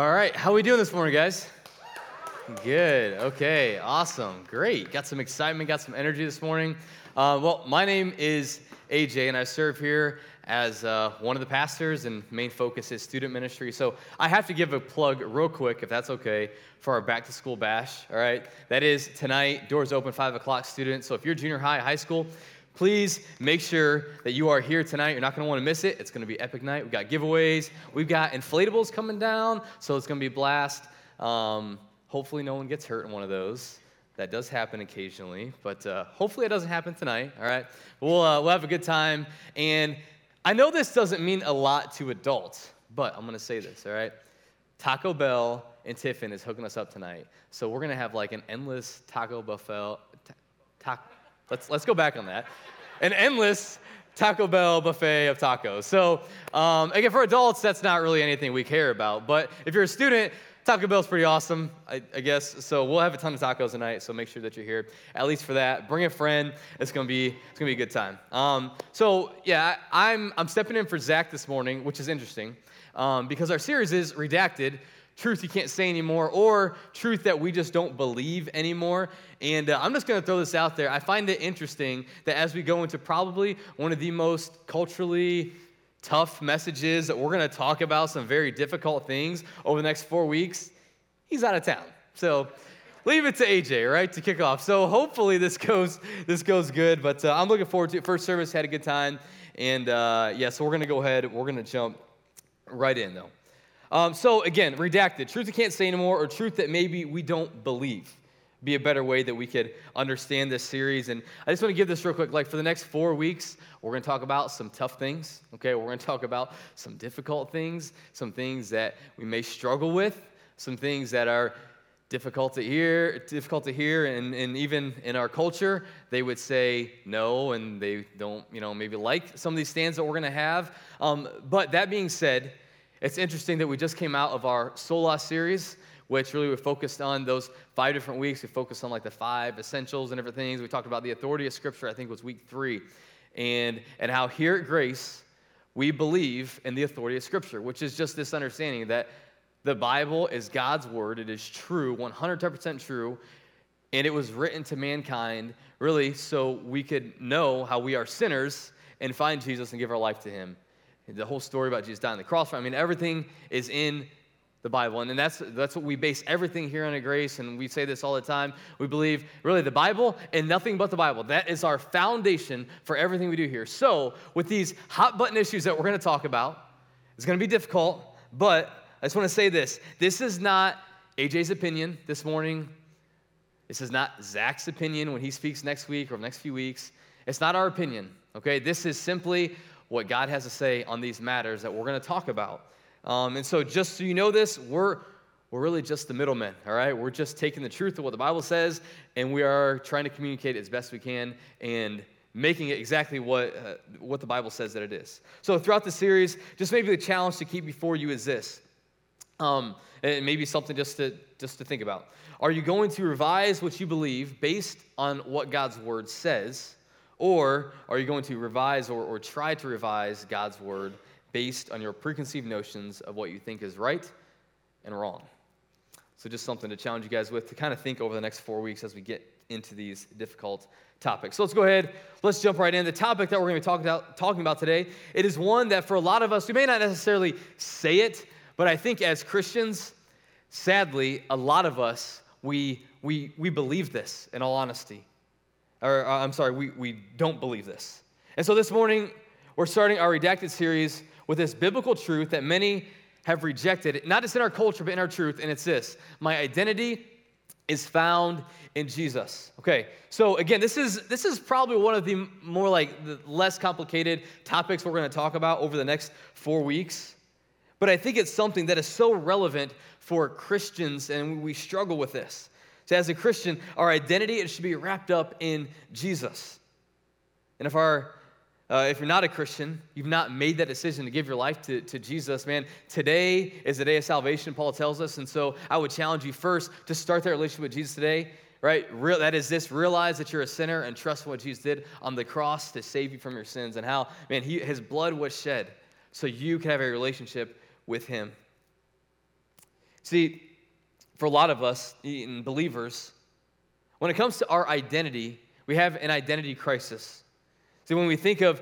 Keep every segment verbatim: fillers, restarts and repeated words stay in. All right, how are we doing this morning, guys? Good, okay, awesome, great. Got some excitement, got some energy this morning. Uh, well, my name is A J, and I serve here as uh, one of the pastors, and main focus is student ministry. So I have to give a plug real quick, if that's okay, for our back-to-school bash, all right? That is tonight, doors open, five o'clock, students. So if you're junior high, high school, please make sure that you are here tonight. You're not going to want to miss it. It's going to be epic night. We've got giveaways. We've got inflatables coming down, so it's going to be a blast. Um, hopefully no one gets hurt in one of those. That does happen occasionally, but uh, hopefully it doesn't happen tonight, all right? We'll, uh, we'll have a good time, and I know this doesn't mean a lot to adults, but I'm going to say this, all right? Taco Bell and Tiffin is hooking us up tonight, so we're going to have like an endless taco buffet. Ta- ta- Let's let's go back on that. An endless Taco Bell buffet of tacos. So, um, again, for adults, that's not really anything we care about. But if you're a student, Taco Bell's pretty awesome, I, I guess. So we'll have a ton of tacos tonight, so make sure that you're here, at least for that. Bring a friend. It's going to be it's gonna be a good time. Um, so, yeah, I, I'm, I'm stepping in for Zach this morning, which is interesting, um, because our series is Redacted, Truth You Can't Say Anymore, or truth that we just don't believe anymore. And uh, I'm just going to throw this out there. I find it interesting that as we go into probably one of the most culturally tough messages that we're going to talk about, some very difficult things over the next four weeks, he's out of town. So leave it to A J, right, to kick off. So hopefully this goes this goes good, but uh, I'm looking forward to it. First service, had a good time. And, uh, yeah, so we're going to go ahead. We're going to jump right in, though. Um, so, again, redacted. Truth we can't say anymore, or truth that maybe we don't believe. Be a better way that we could understand this series. And I just want to give this real quick. Like, for the next four weeks, we're going to talk about some tough things, okay? We're going to talk about some difficult things, some things that we may struggle with, some things that are difficult to hear, difficult to hear, and, and even in our culture, they would say no, and they don't, you know, maybe like some of these stands that we're going to have. Um, but that being said, it's interesting that we just came out of our Sola series, which really we focused on those five different weeks. We focused on like the five essentials and different things. We talked about the authority of Scripture, I think it was week three, and, and how here at Grace, we believe in the authority of Scripture, which is just this understanding that the Bible is God's Word. It is true, one hundred ten percent true, and it was written to mankind really so we could know how we are sinners and find Jesus and give our life to Him. The whole story about Jesus dying on the cross. I mean, everything is in the Bible. And, and that's that's what we base everything here on at Grace. And we say this all the time. We believe, really, the Bible and nothing but the Bible. That is our foundation for everything we do here. So with these hot-button issues that we're going to talk about, it's going to be difficult. But I just want to say this. This is not A J's opinion this morning. This is not Zach's opinion when he speaks next week or next few weeks. It's not our opinion, okay? This is simply what God has to say on these matters that we're going to talk about. Um, and so just so you know this, we're we're really just the middlemen, all right? We're just taking the truth of what the Bible says, and we are trying to communicate it as best we can and making it exactly what uh, what the Bible says that it is. So throughout the series, just maybe the challenge to keep before you is this, um, and maybe something just to just to think about. Are you going to revise what you believe based on what God's Word says? Or are you going to revise or, or try to revise God's Word based on your preconceived notions of what you think is right and wrong? So just something to challenge you guys with to kind of think over the next four weeks as we get into these difficult topics. So let's go ahead. Let's jump right in. The topic that we're going to be talking about, talking about today, it is one that for a lot of us, we may not necessarily say it, but I think as Christians, sadly, a lot of us, we we we believe this in all honesty. Or, uh, I'm sorry, we, we don't believe this. And so this morning, we're starting our redacted series with this biblical truth that many have rejected, not just in our culture, but in our truth, and it's this: my identity is found in Jesus. Okay, so again, this is this is probably one of the more like the less complicated topics we're going to talk about over the next four weeks, but I think it's something that is so relevant for Christians, and we struggle with this. So as a Christian, our identity, it should be wrapped up in Jesus. And if our, uh, if you're not a Christian, you've not made that decision to give your life to, to Jesus, man, today is the day of salvation, Paul tells us. And so I would challenge you first to start that relationship with Jesus today, right? Real, that is this, realize that you're a sinner and trust what Jesus did on the cross to save you from your sins and how, man, he, his blood was shed so you can have a relationship with him. See, for a lot of us, believers, when it comes to our identity, we have an identity crisis. See, when we think of,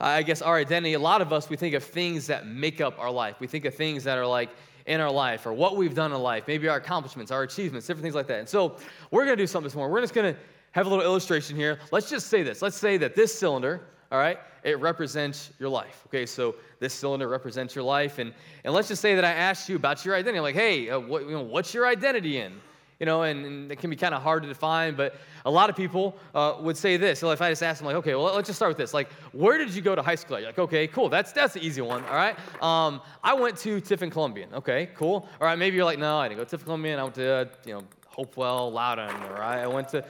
uh, I guess, our identity, a lot of us, we think of things that make up our life. We think of things that are like in our life or what we've done in life, maybe our accomplishments, our achievements, different things like that. And so we're going to do something this morning. We're just going to have a little illustration here. Let's just say this. Let's say that this cylinder, all right, it represents your life. Okay, so this cylinder represents your life. And and let's just say that I asked you about your identity. I'm like, hey, uh, what, you know, what's your identity in? You know, and, and it can be kind of hard to define, but a lot of people uh, would say this. So if I just ask them, like, okay, well, let's just start with this. Like, where did you go to high school at? You're like, okay, cool. That's that's the easy one, all right? Um, I went to Tiffin-Columbian. Okay, cool. All right, maybe you're like, no, I didn't go to Tiffin-Columbian. I went to, uh, you know, Hopewell, Loudon, all right? I went to,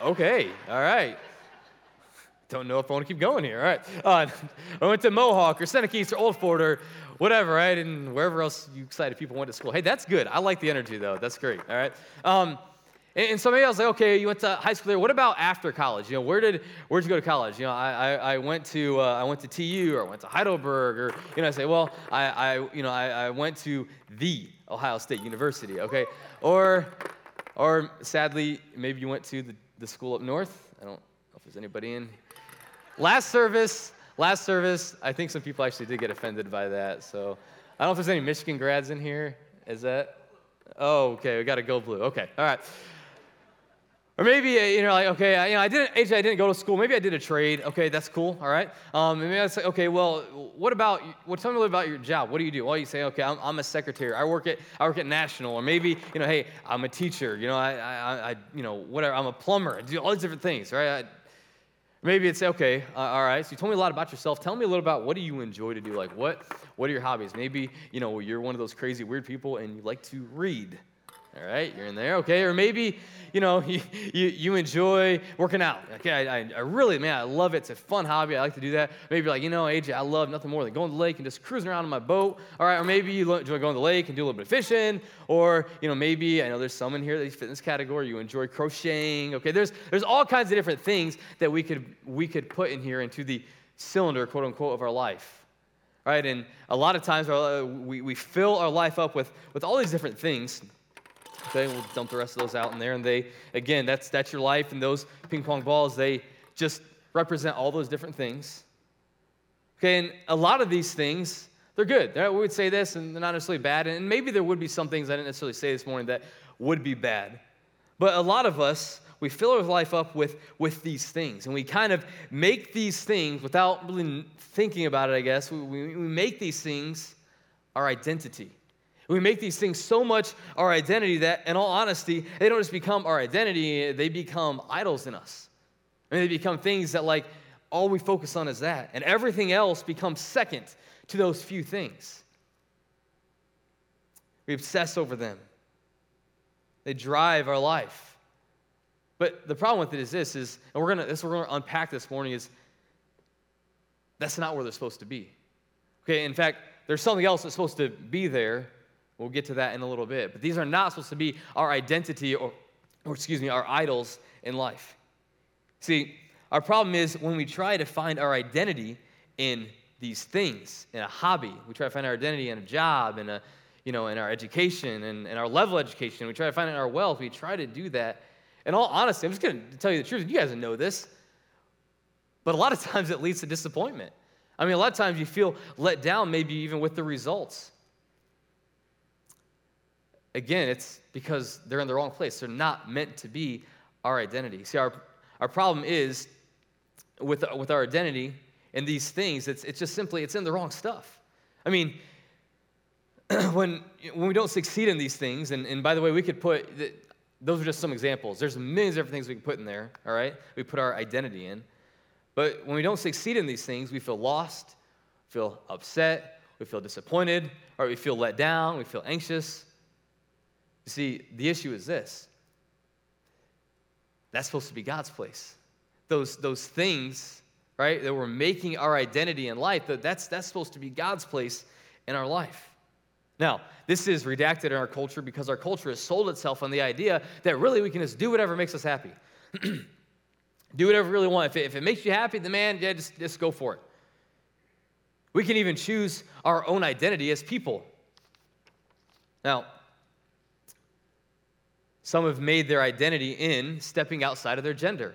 okay, all right. Don't know if I want to keep going here, all right? Uh, I went to Mohawk or Seneca or Old Fort or whatever, right? And wherever else you excited people went to school. Hey, that's good. I like the energy, though. That's great, all right? Um, and, and so maybe I was like, okay, you went to high school there. What about after college? You know, where did where'd you go to college? You know, I I, I went to uh, I went to T U or I went to Heidelberg or, you know, I say, well, I, I you know, I, I went to the Ohio State University, okay? Or, or sadly, maybe you went to the, the school up north. I don't know if there's anybody in. Last service, last service, I think some people actually did get offended by that, so I don't know if there's any Michigan grads in here. Is that? Oh, okay, we got to go blue. Okay, all right. Or maybe, you know, like, okay, I, you know, I didn't, actually, I didn't go to school. Maybe I did a trade. Okay, that's cool, all right. Um, and maybe I say, okay, well, what about, well, tell me a little about your job. What do you do? Well, you say, okay, I'm, I'm a secretary. I work at, I work at National. Or maybe, you know, hey, I'm a teacher. You know, I, I, I you know, whatever. I'm a plumber. I do all these different things, right? I, Maybe it's, okay, uh, all right, so you told me a lot about yourself. Tell me a little about what do you enjoy to do? Like, what what are your hobbies? Maybe, you know, you're one of those crazy, weird people and you like to read. All right, you're in there, okay. Or maybe, you know, you you, you enjoy working out. Okay, I, I, I really, man, I love it. It's a fun hobby. I like to do that. Maybe like, you know, A J, I love nothing more than going to the lake and just cruising around on my boat. All right, or maybe you enjoy going to the lake and do a little bit of fishing. Or, you know, maybe, I know there's some in here that fit in this category. You enjoy crocheting. Okay, there's there's all kinds of different things that we could we could put in here into the cylinder, quote unquote, of our life. All right, and a lot of times we we fill our life up with with all these different things. Okay, we'll dump the rest of those out in there, and they, again, that's that's your life, and those ping pong balls, they just represent all those different things. Okay, and a lot of these things, they're good. They're, we would say this, and they're not necessarily bad, and maybe there would be some things I didn't necessarily say this morning that would be bad, but a lot of us, we fill our life up with, with these things, and we kind of make these things without really thinking about it, I guess. We, we, we make these things our identity. We make these things so much our identity that, in all honesty, they don't just become our identity, they become idols in us. I mean, they become things that, like, all we focus on is that. And everything else becomes second to those few things. We obsess over them. They drive our life. But the problem with it is this, is, and we're gonna this we're gonna unpack this morning, is that's not where they're supposed to be. Okay, in fact, there's something else that's supposed to be there. We'll get to that in a little bit. But these are not supposed to be our identity or, or excuse me, our idols in life. See, our problem is when we try to find our identity in these things, in a hobby. We try to find our identity in a job, in a, you know, in our education, and in, in our level of education. We try to find it in our wealth. We try to do that. In all honesty, I'm just going to tell you the truth. You guys know this. But a lot of times it leads to disappointment. I mean, a lot of times you feel let down, maybe even with the results. Again, it's because they're in the wrong place. They're not meant to be our identity. See, our our problem is with with our identity and these things. It's it's just simply it's in the wrong stuff. I mean, when when we don't succeed in these things, and, and by the way, we could put those are just some examples. There's millions of different things we can put in there. All right, we put our identity in, but when we don't succeed in these things, we feel lost, feel upset, we feel disappointed, or we feel let down, we feel anxious. You see, the issue is this. That's supposed to be God's place. Those those things, right, that we're making our identity in life, that that's that's supposed to be God's place in our life. Now, this is redacted in our culture because our culture has sold itself on the idea that really we can just do whatever makes us happy. Do whatever we really want. If it, if it makes you happy, then man, yeah, just, just go for it. We can even choose our own identity as people. Now, some have made their identity in stepping outside of their gender.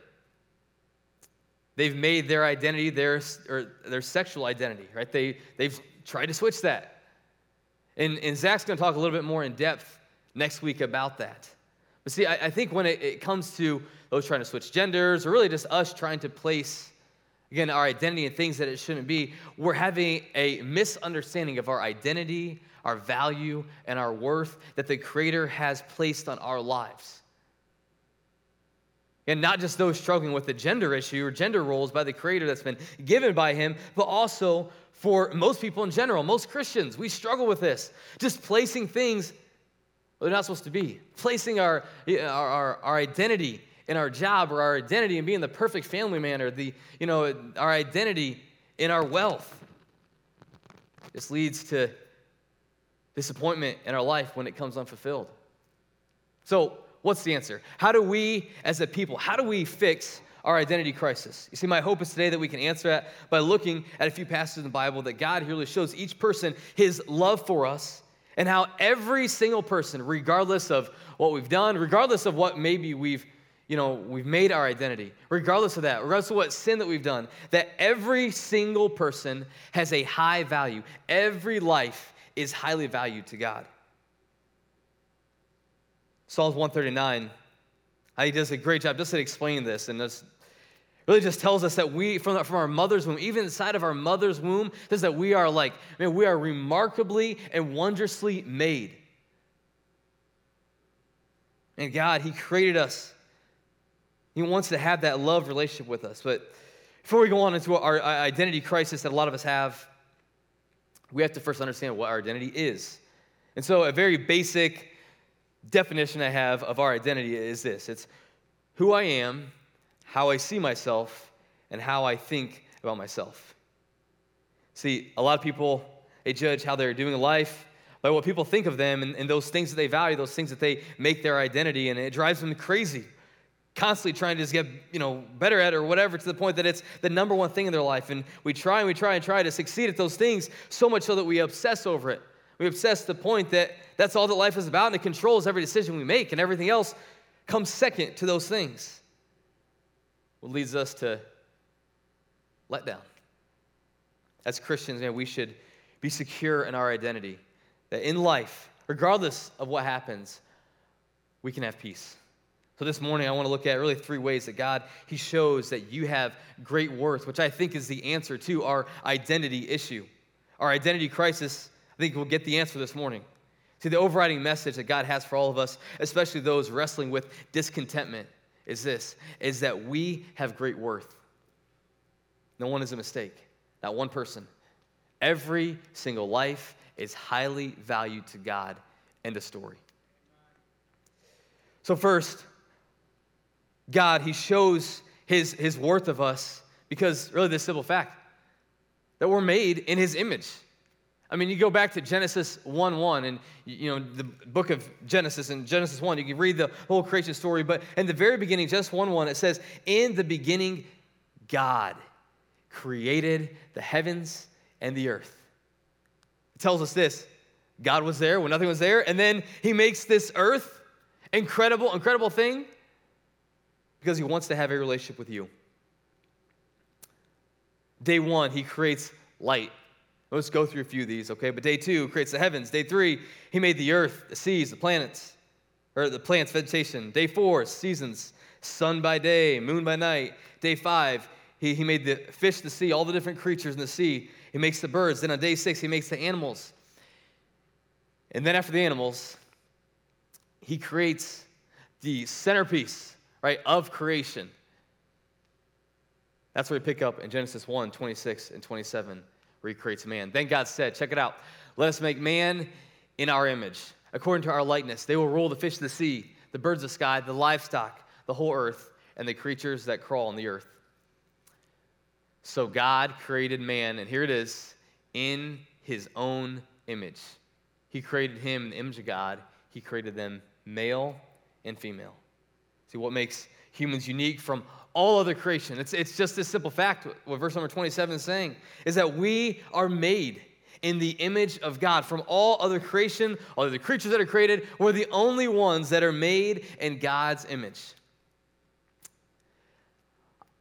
They've made their identity their or their sexual identity, right? They they've tried to switch that. And and Zach's going to talk a little bit more in depth next week about that. But see, I, I think when it, it comes to those trying to switch genders, or really just us trying to place, again, our identity in things that it shouldn't be, we're having a misunderstanding of our identity, our value, and our worth that the Creator has placed on our lives. And not just those struggling with the gender issue or gender roles by the Creator that's been given by Him, but also for most people in general, most Christians, we struggle with this, just placing things they're not supposed to be, placing our, our, our identity in our job or our identity in being the perfect family man or the, you know, our identity in our wealth. This leads to disappointment in our life when it comes unfulfilled. So what's the answer? How do we, as a people, how do we fix our identity crisis? You see, my hope is today that we can answer that by looking at a few passages in the Bible that God really shows each person His love for us and how every single person, regardless of what we've done, regardless of what maybe we've, you know, we've made our identity, regardless of that, regardless of what sin that we've done, that every single person has a high value. Every life is highly valued to God. Psalms one thirty-nine, he does a great job just at explaining this, and this really just tells us that we, from, from our mother's womb, even inside of our mother's womb, says that we are like, man, we are remarkably and wondrously made. And God, He created us. He wants to have that love relationship with us. But before we go on into our identity crisis that a lot of us have, we have to first understand what our identity is. And so a very basic definition I have of our identity is this. It's who I am, how I see myself, and how I think about myself. See, a lot of people, they judge how they're doing in life by what people think of them and, and those things that they value, those things that they make their identity, and it drives them crazy, constantly trying to just get, you know, better at it or whatever, to the point that it's the number one thing in their life. And we try and we try and try to succeed at those things so much so that we obsess over it. We obsess to the point that that's all that life is about, and it controls every decision we make, and everything else comes second to those things. What leads us to letdown. As Christians, man, we should be secure in our identity, that in life, regardless of what happens, we can have peace. So this morning, I want to look at really three ways that God, He shows that you have great worth, which I think is the answer to our identity issue. Our identity crisis, I think we'll get the answer this morning. See, the overriding message that God has for all of us, especially those wrestling with discontentment, is this, is that we have great worth. No one is a mistake, not one person. Every single life is highly valued to God. End of story. So first, God, He shows His, His worth of us because really this simple fact, that we're made in His image. I mean, you go back to Genesis one one, and, you know, the book of Genesis, and Genesis one, you can read the whole creation story, but in the very beginning, Genesis one one, it says, in the beginning, God created the heavens and the earth. It tells us this, God was there when nothing was there, and then He makes this earth, incredible, incredible thing, because He wants to have a relationship with you. Day one, He creates light. Let's go through a few of these, okay? But day two creates the heavens. Day three, He made the earth, the seas, the planets, or the plants, vegetation. Day four, seasons, sun by day, moon by night. Day five, he, he made the fish, the sea, all the different creatures in the sea. He makes the birds. Then on day six, He makes the animals. And then after the animals, He creates the centerpiece, right, of creation. That's where we pick up in Genesis one, twenty-six and twenty-seven. Recreates man. Then God said, check it out, let us make man in our image, according to our likeness. They will rule the fish of the sea, the birds of the sky, the livestock, the whole earth, and the creatures that crawl on the earth. So God created man, and here it is, in His own image. He created him in the image of God. He created them male and female. See, what makes humans unique from all other creation. It's, it's just this simple fact, what verse number twenty-seven is saying, is that we are made in the image of God. From all other creation, all the creatures that are created, we're the only ones that are made in God's image.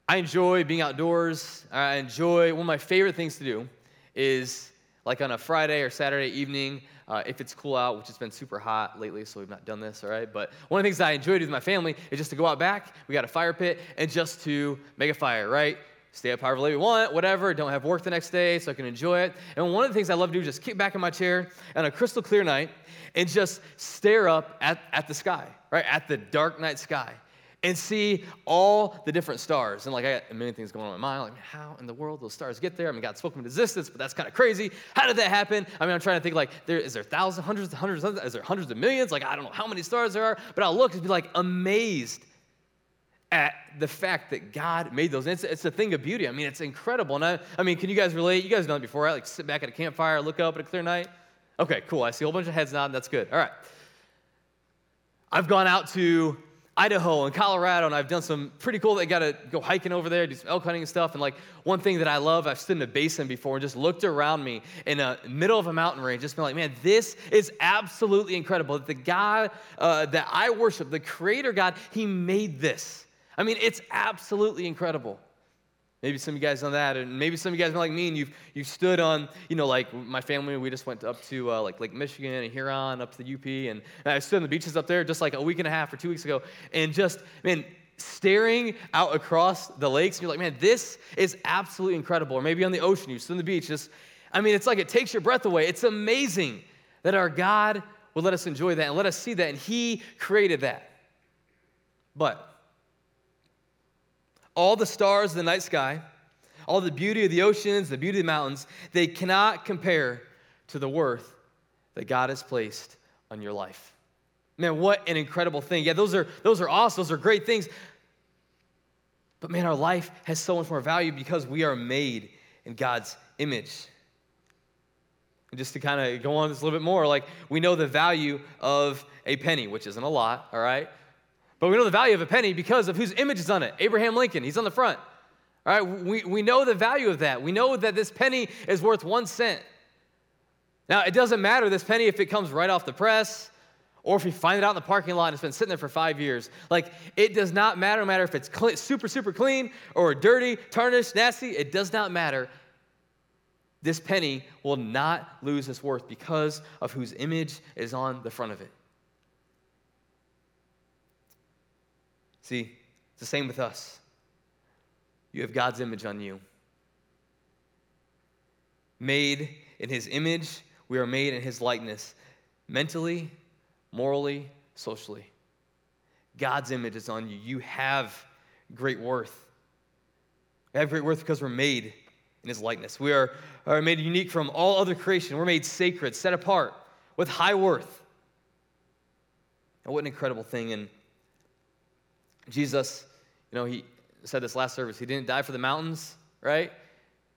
I enjoy being outdoors. I enjoy, one of my favorite things to do is like on a Friday or Saturday evening, uh, if it's cool out, which has been super hot lately, so we've not done this, all right? But one of the things that I enjoy doing with my family is just to go out back, we got a fire pit, and just to make a fire, right? Stay up however late we want, whatever, don't have work the next day, so I can enjoy it. And one of the things I love to do is just kick back in my chair on a crystal clear night and just stare up at, at the sky, right? At the dark night sky. And see all the different stars. And like, I got a million things going on in my mind. Like, man, how in the world those stars get there? I mean, God spoke into existence, but that's kind of crazy. How did that happen? I mean, I'm trying to think like, there, is there thousands, hundreds, hundreds, is there hundreds of millions? Like, I don't know how many stars there are, but I'll look and be like amazed at the fact that God made those. And it's, it's a thing of beauty. I mean, it's incredible. And I, I mean, can you guys relate? You guys have done it before, right? Like sit back at a campfire, look up at a clear night. Okay, cool. I see a whole bunch of heads nodding. That's good. All right. I've gone out to Idaho and Colorado, and I've done some pretty cool, they got to go hiking over there, do some elk hunting and stuff, and like one thing that I love, I've stood in a basin before and just looked around me in the middle of a mountain range, just been like, man, this is absolutely incredible. The God uh, that I worship, the creator God, he made this. I mean, it's absolutely incredible. Maybe some of you guys know that, and maybe some of you guys are like me, and you've you've stood on, you know, like my family, we just went up to uh, like Lake Michigan and Huron, up to the U P, and, and I stood on the beaches up there just like a week and a half or two weeks ago, and just, man, staring out across the lakes, and you're like, man, this is absolutely incredible. Or maybe on the ocean, you stood on the beach, just, I mean, it's like it takes your breath away. It's amazing that our God would let us enjoy that and let us see that, and he created that. But all the stars of the night sky, all the beauty of the oceans, the beauty of the mountains, they cannot compare to the worth that God has placed on your life. Man, what an incredible thing. Yeah, those are those are awesome. Those are great things. But man, our life has so much more value because we are made in God's image. And just to kind of go on this a little bit more, like we know the value of a penny, which isn't a lot, all right? But we know the value of a penny because of whose image is on it. Abraham Lincoln, he's on the front. All right, we, we know the value of that. We know that this penny is worth one cent. Now, it doesn't matter, this penny, if it comes right off the press or if you find it out in the parking lot and it's been sitting there for five years. Like, it does not matter, no matter if it's clean, super, super clean or dirty, tarnished, nasty. It does not matter. This penny will not lose its worth because of whose image is on the front of it. See, it's the same with us. You have God's image on you. Made in his image, we are made in his likeness, mentally, morally, socially. God's image is on you. You have great worth. We have great worth because we're made in his likeness. We are, are made unique from all other creation. We're made sacred, set apart, with high worth. And what an incredible thing. And Jesus, you know, he said this last service, he didn't die for the mountains, right?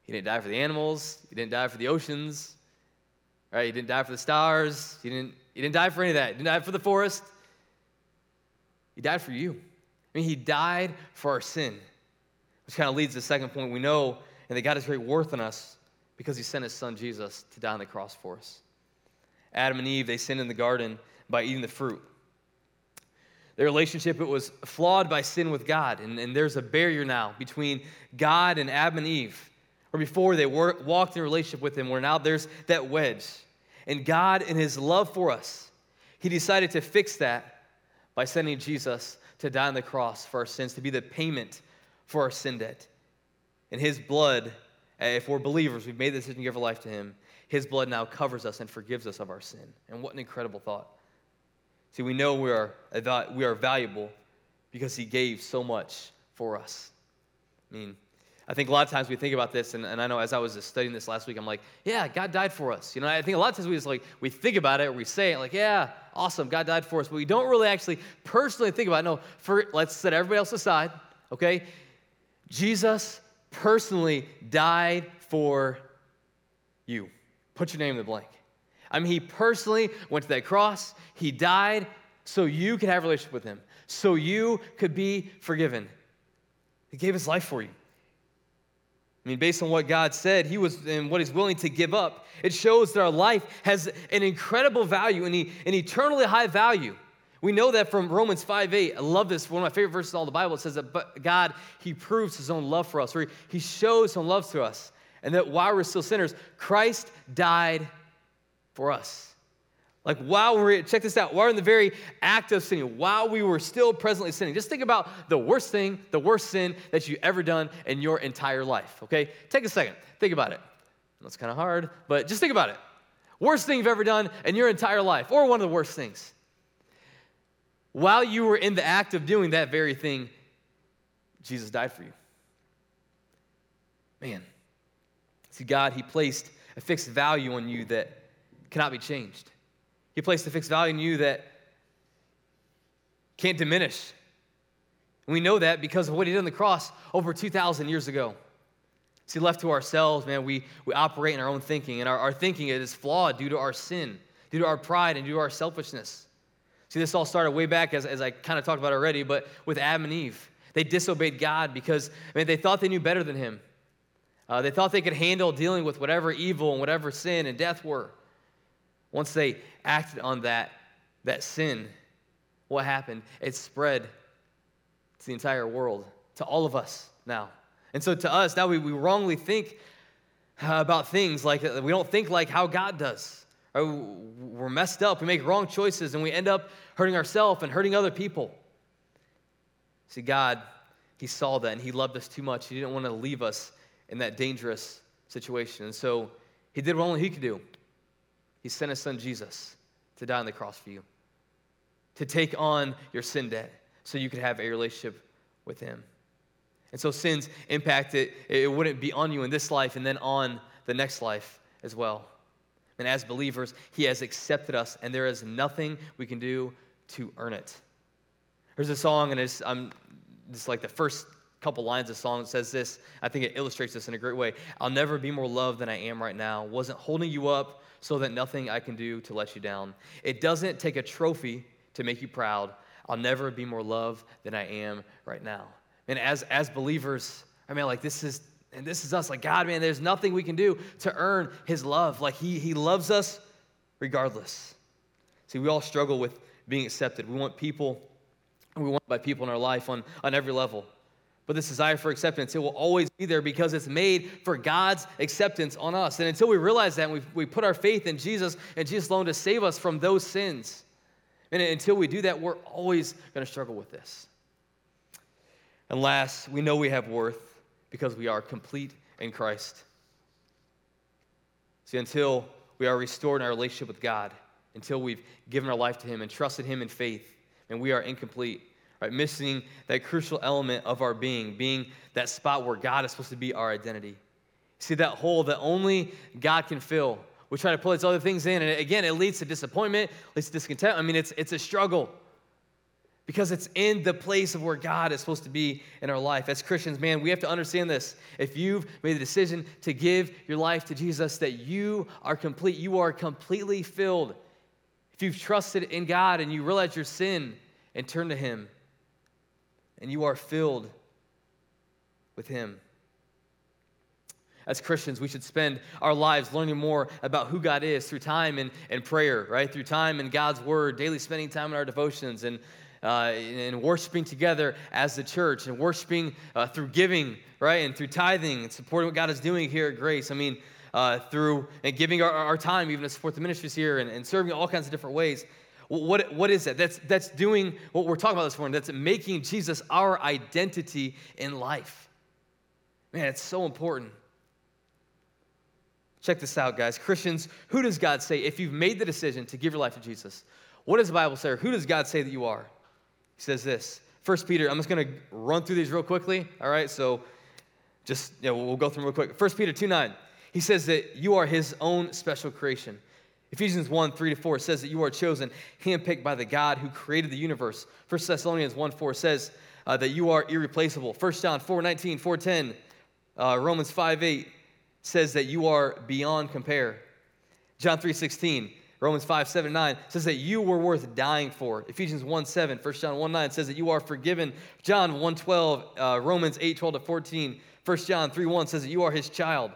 He didn't die for the animals. He didn't die for the oceans, right? He didn't die for the stars. He didn't, he didn't die for any of that. He didn't die for the forest. He died for you. I mean, he died for our sin, which kind of leads to the second point. We know and that God has great worth in us because he sent his son Jesus to die on the cross for us. Adam and Eve, they sinned in the garden by eating the fruit. Their relationship, it was flawed by sin with God, and, and there's a barrier now between God and Adam and Eve, or before they were, walked in a relationship with him, where now there's that wedge. And God, in his love for us, he decided to fix that by sending Jesus to die on the cross for our sins, to be the payment for our sin debt. And his blood, if we're believers, we've made the decision to give our life to him, his blood now covers us and forgives us of our sin. And what an incredible thought. See, we know we are we are valuable because he gave so much for us. I mean, I think a lot of times we think about this, and, and I know as I was just studying this last week, I'm like, yeah, God died for us. You know, I think a lot of times we just like, we think about it, or we say it like, yeah, awesome, God died for us, but we don't really actually personally think about it. No, for, let's set everybody else aside, okay? Jesus personally died for you. Put your name in the blank. I mean, he personally went to that cross. He died so you could have a relationship with him, so you could be forgiven. He gave his life for you. I mean, based on what God said, he was and what he's willing to give up, it shows that our life has an incredible value, an, e- an eternally high value. We know that from Romans five eight. I love this. One of my favorite verses in all the Bible. It says that God, he proves his own love for us, or he shows his own love to us, and that while we're still sinners, Christ died for us. Like while we're, check this out, while we're in the very act of sinning, while we were still presently sinning, just think about the worst thing, the worst sin that you've ever done in your entire life, okay? Take a second, think about it. That's kind of hard, but just think about it. Worst thing you've ever done in your entire life, or one of the worst things. While you were in the act of doing that very thing, Jesus died for you. Man, see, God, he placed a fixed value on you that cannot be changed. He placed a fixed value in you that can't diminish. And we know that because of what he did on the cross over two thousand years ago. See, left to ourselves, man, we, we operate in our own thinking, and our, our thinking is flawed due to our sin, due to our pride, and due to our selfishness. See, this all started way back, as, as I kind of talked about already, but with Adam and Eve. They disobeyed God because, I mean, they thought they knew better than him. Uh, they thought they could handle dealing with whatever evil and whatever sin and death were. Once they acted on that, that sin, what happened? It spread to the entire world, to all of us now. And so to us, now we, we wrongly think about things like, we don't think like how God does. Right? We're messed up, we make wrong choices, and we end up hurting ourselves and hurting other people. See, God, he saw that, and he loved us too much. He didn't want to leave us in that dangerous situation. And so he did what only he could do. He sent his son Jesus to die on the cross for you, to take on your sin debt so you could have a relationship with him. And so sin's impact, it, it wouldn't be on you in this life and then on the next life as well. And as believers, he has accepted us, and there is nothing we can do to earn it. There's a song, and it's I'm just like the first couple lines of song says this. I think it illustrates this in a great way. I'll never be more loved than I am right now. Wasn't holding you up so that nothing I can do to let you down. It doesn't take a trophy to make you proud. I'll never be more loved than I am right now. And as as believers, I mean, like this is and this is us. Like God, man, there's nothing we can do to earn his love. Like he he loves us regardless. See, we all struggle with being accepted. We want people, we want by people in our life on, on every level. But this desire for acceptance, it will always be there because it's made for God's acceptance on us. And until we realize that, and we, we put our faith in Jesus and Jesus alone to save us from those sins. And until we do that, we're always going to struggle with this. And last, we know we have worth because we are complete in Christ. See, until we are restored in our relationship with God, until we've given our life to him and trusted him in faith, and we are incomplete. Right, missing that crucial element of our being, being that spot where God is supposed to be our identity. See, that hole that only God can fill. We try to pull these other things in, and again, it leads to disappointment, leads to discontent. I mean, it's it's a struggle because it's in the place of where God is supposed to be in our life. As Christians, man, we have to understand this. If you've made the decision to give your life to Jesus, that you are complete, you are completely filled. If you've trusted in God and you realize your sin and turn to him, and you are filled with him. As Christians, we should spend our lives learning more about who God is through time and, and prayer, right? Through time and God's word, daily spending time in our devotions, and uh, and worshiping together as the church, and worshiping uh, through giving, right? And through tithing and supporting what God is doing here at Grace. I mean, uh, through and giving our, our time even to support the ministries here and, and serving all kinds of different ways. What, what is that? That's, that's doing what we're talking about this morning. That's making Jesus our identity in life. Man, it's so important. Check this out, guys. Christians, who does God say, if you've made the decision to give your life to Jesus, what does the Bible say, or who does God say that you are? He says this. First Peter, I'm just going to run through these real quickly, all right? So just, you know, we'll go through them real quick. First Peter two nine, he says that you are his own special creation. Ephesians one, three to four says that you are chosen, handpicked by the God who created the universe. First Thessalonians one, four says uh, that you are irreplaceable. First John four, nineteen, four, ten, uh, Romans five, eight says that you are beyond compare. John three, sixteen, Romans five, seven, nine says that you were worth dying for. Ephesians one, seven, First John one, nine says that you are forgiven. John one, twelve, uh, Romans eight, twelve to fourteen, First John three one says that you are his child.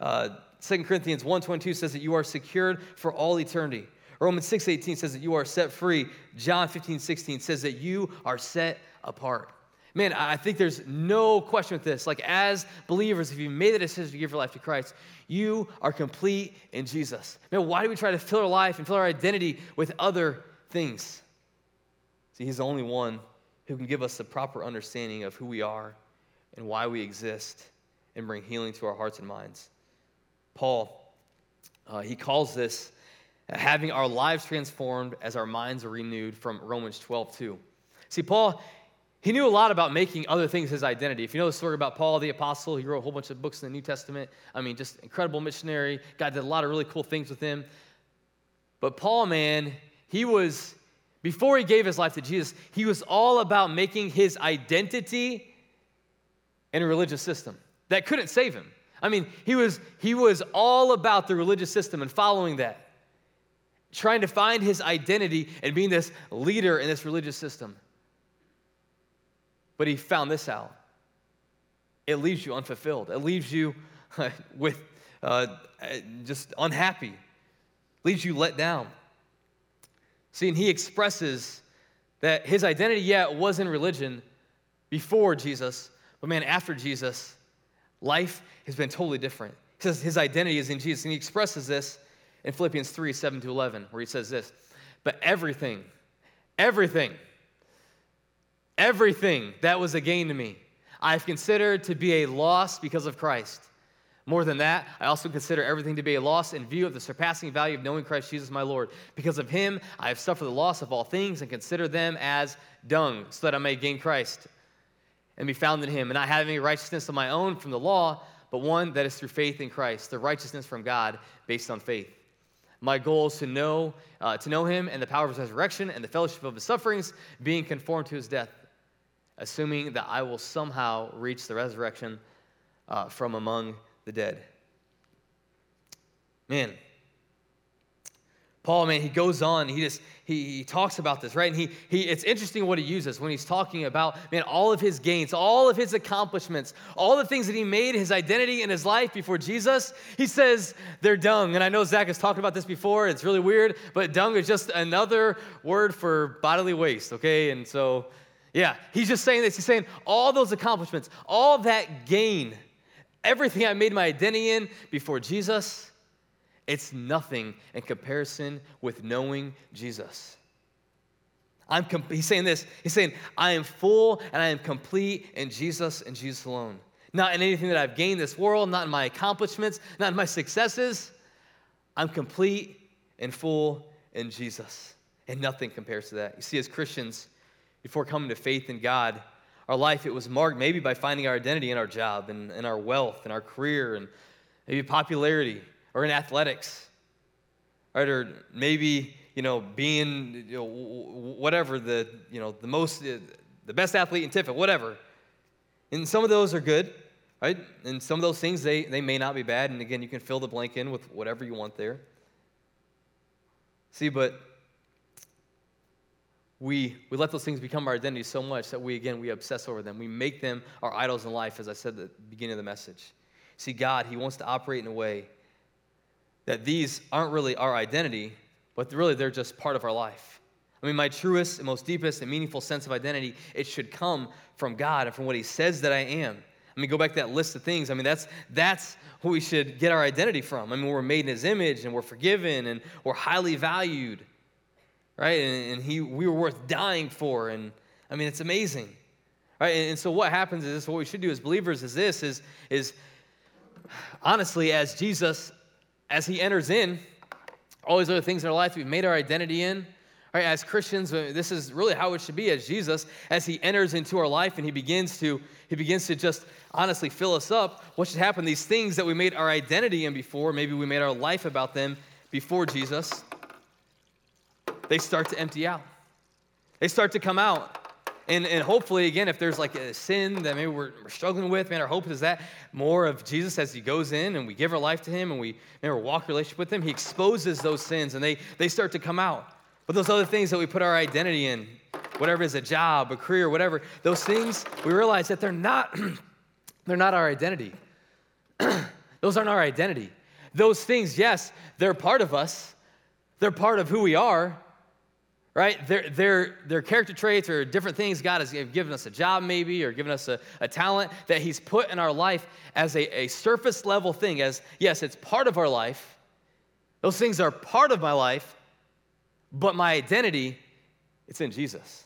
Uh, Second Corinthians one twenty-two says that you are secured for all eternity. Romans six eighteen says that you are set free. John fifteen sixteen says that you are set apart. Man, I think there's no question with this. Like, as believers, if you made the decision to give your life to Christ, you are complete in Jesus. Man, why do we try to fill our life and fill our identity with other things? See, he's the only one who can give us the proper understanding of who we are and why we exist and bring healing to our hearts and minds. Paul, uh, he calls this having our lives transformed as our minds are renewed from Romans twelve two. See, Paul, he knew a lot about making other things his identity. If you know the story about Paul the Apostle, he wrote a whole bunch of books in the New Testament. I mean, just incredible missionary. God did a lot of really cool things with him. But Paul, man, he was, before he gave his life to Jesus, he was all about making his identity in a religious system that couldn't save him. I mean, he was he was all about the religious system and following that, trying to find his identity and being this leader in this religious system. But he found this out. It leaves you unfulfilled. It leaves you with uh, just unhappy. It leaves you let down. See, and he expresses that his identity, yeah, it was in religion before Jesus, but man, after Jesus, life has been totally different. He says his identity is in Jesus, and he expresses this in Philippians three seven to eleven, where he says this, but everything, everything, everything that was a gain to me, I've considered to be a loss because of Christ. More than that, I also consider everything to be a loss in view of the surpassing value of knowing Christ Jesus my Lord. Because of him, I have suffered the loss of all things and consider them as dung, so that I may gain Christ and be found in him, and not having any righteousness of my own from the law, but one that is through faith in Christ, the righteousness from God based on faith. My goal is to know uh, to know him and the power of his resurrection and the fellowship of his sufferings, being conformed to his death, assuming that I will somehow reach the resurrection uh, from among the dead. Man, Paul, man, he goes on. He just he, he talks about this, right? And he he it's interesting what he uses when he's talking about, man, all of his gains, all of his accomplishments, all the things that he made his identity in his life before Jesus. He says they're dung. And I know Zach has talked about this before. It's really weird, but dung is just another word for bodily waste. Okay, and so. Yeah, he's just saying this. He's saying all those accomplishments, all that gain, everything I made my identity in before Jesus, it's nothing in comparison with knowing Jesus. I'm com- he's saying this. He's saying, I am full and I am complete in Jesus and Jesus alone. Not in anything that I've gained this world, not in my accomplishments, not in my successes. I'm complete and full in Jesus. And nothing compares to that. You see, as Christians, before coming to faith in God, our life, it was marked maybe by finding our identity in our job and in our wealth and our career and maybe popularity or in athletics, right? Or maybe, you know, being, you know, whatever, the, you know, the most, the best athlete in Tiffin, whatever. And some of those are good, right? And some of those things, they, they may not be bad. And again, you can fill the blank in with whatever you want there. See, but We we let those things become our identity so much that we, again, we obsess over them. We make them our idols in life, as I said at the beginning of the message. See, God, he wants to operate in a way that these aren't really our identity, but really they're just part of our life. I mean, my truest and most deepest and meaningful sense of identity, it should come from God and from what he says that I am. I mean, go back to that list of things. I mean, that's that's who we should get our identity from. I mean, we're made in his image, and we're forgiven, and we're highly valued. Right, and, and he, we were worth dying for, and I mean, it's amazing, right? And, and so, what happens is this, what we should do as believers is this: is is honestly, as Jesus, as he enters in, all these other things in our life we've made our identity in, right? As Christians, this is really how it should be. As Jesus, as he enters into our life and he begins to he begins to just honestly fill us up, what should happen? These things that we made our identity in before, maybe we made our life about them before Jesus, they start to empty out. They start to come out. And and hopefully, again, if there's like a sin that maybe we're, we're struggling with, man, our hope is that more of Jesus as he goes in and we give our life to him and we never walk relationship with him, he exposes those sins and they, they start to come out. But those other things that we put our identity in, whatever it is, a job, a career, whatever, those things, we realize that they're not They're not our identity. Those aren't our identity. Those things, yes, they're part of us. They're part of who we are, right? They're, they're, they're character traits or different things. God has given us a job maybe or given us a, a talent that he's put in our life as a, a surface level thing. As, yes, it's part of our life. Those things are part of my life, but my identity, it's in Jesus.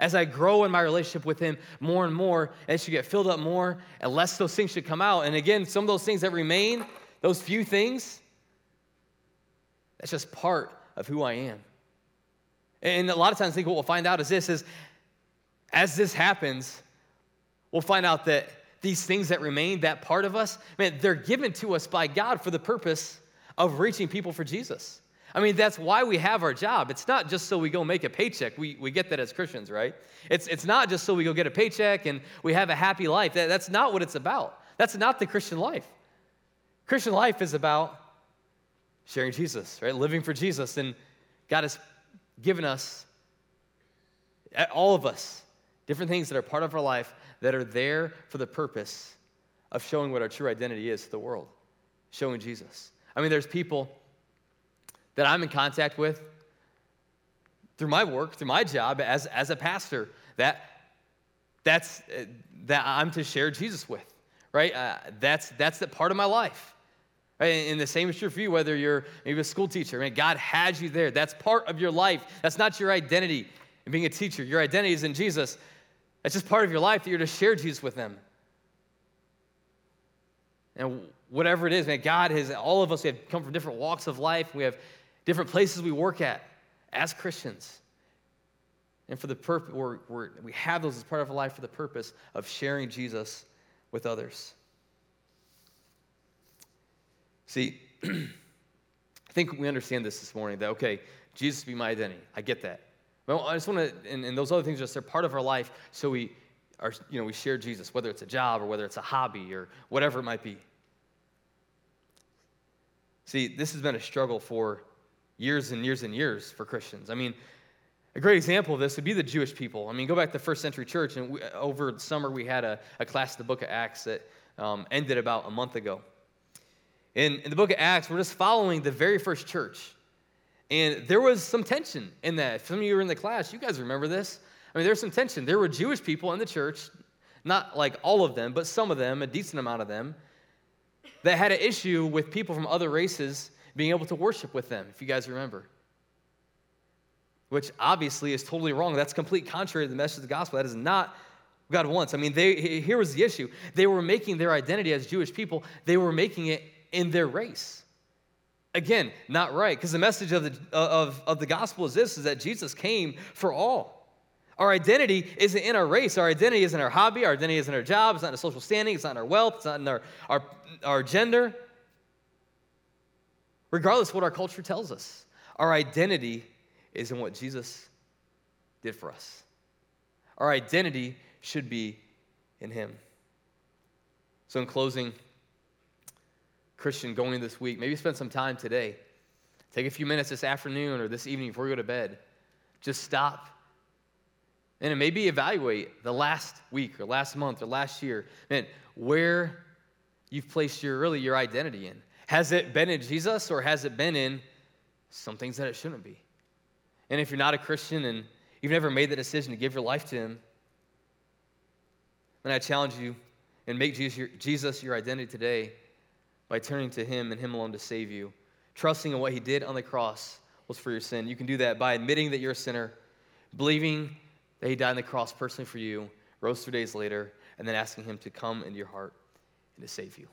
As I grow in my relationship with him more and more, and it should get filled up more, and less those things should come out. And again, some of those things that remain, those few things, that's just part of who I am. And a lot of times I think what we'll find out is this, is as this happens, we'll find out that these things that remain, that part of us, man, they're given to us by God for the purpose of reaching people for Jesus. I mean, that's why we have our job. It's not just so we go make a paycheck. We we get that as Christians, right? It's it's not just so we go get a paycheck and we have a happy life. That, that's not what it's about. That's not the Christian life. Christian life is about sharing Jesus, right? Living for Jesus. And God has given us, all of us, different things that are part of our life that are there for the purpose of showing what our true identity is to the world, showing Jesus. I mean, there's people that I'm in contact with through my work, through my job as, as a pastor, that that's that I'm to share Jesus with, right? Uh, that's that's the part of my life. Right? And the same is true for you, whether you're maybe a school teacher. I mean, God has you there. That's part of your life. That's not your identity in being a teacher. Your identity is in Jesus. That's just part of your life that you're to share Jesus with them. And whatever it is, man, God has, all of us, we have come from different walks of life. We have different places we work at as Christians. And for the purpose, we're, we're, we have those as part of our life for the purpose of sharing Jesus with others. See, I think we understand this this morning, that, okay, Jesus be my identity. I get that. But I just want to, and, and those other things, just they're part of our life, so we are, you know, we share Jesus, whether it's a job or whether it's a hobby or whatever it might be. See, this has been a struggle for years and years and years for Christians. I mean, a great example of this would be the Jewish people. I mean, go back to the first century church, and we, over the summer we had a, a class in the book of Acts that um, ended about a month ago. In, in the book of Acts, we're just following the very first church. And there was some tension in that. If some of you were in the class, you guys remember this. I mean, there was some tension. There were Jewish people in the church, not like all of them, but some of them, a decent amount of them, that had an issue with people from other races being able to worship with them, if you guys remember. Which obviously is totally wrong. That's complete contrary to the message of the gospel. That is not what God wants. I mean, they, here was the issue. They were making their identity as Jewish people. They were making it in their race. Again, not right. Because the message of the, of, of the gospel is this, is that Jesus came for all. Our identity isn't in our race. Our identity isn't our hobby. Our identity isn't our job. It's not in our social standing. It's not in our wealth. It's not in our, our, our gender. Regardless of what our culture tells us, our identity is in what Jesus did for us. Our identity should be in him. So in closing, Christian, going into this week, maybe spend some time today. Take a few minutes this afternoon or this evening before you go to bed. Just stop. And maybe evaluate the last week or last month or last year, man, where you've placed your really your identity in. Has it been in Jesus, or has it been in some things that it shouldn't be? And if you're not a Christian and you've never made the decision to give your life to him, then I challenge you and make Jesus your, Jesus your identity today by turning to him and him alone to save you. Trusting in what he did on the cross was for your sin. You can do that by admitting that you're a sinner, believing that he died on the cross personally for you, rose three days later, and then asking him to come into your heart and to save you.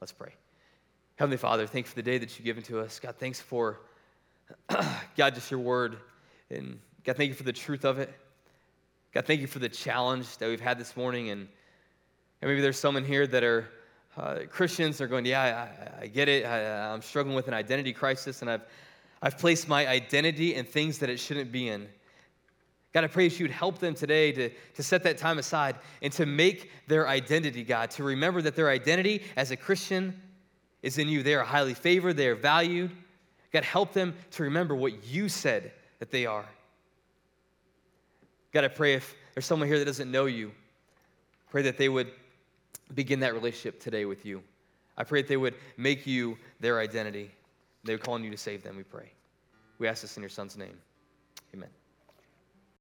Let's pray. Heavenly Father, thanks for the day that you've given to us. God, thanks for, God, just your word. And God, thank you for the truth of it. God, thank you for the challenge that we've had this morning. And, and maybe there's some in here that are uh, Christians that are going, yeah, I, I get it. I, I'm struggling with an identity crisis, and I've, I've placed my identity in things that it shouldn't be in. God, I pray that you would help them today to, to set that time aside and to make their identity, God, to remember that their identity as a Christian is in you. They are highly favored. They are valued. God, help them to remember what you said that they are. God, I pray if there's someone here that doesn't know you, pray that they would begin that relationship today with you. I pray that they would make you their identity. They would call on you to save them, we pray. We ask this in your son's name. Amen.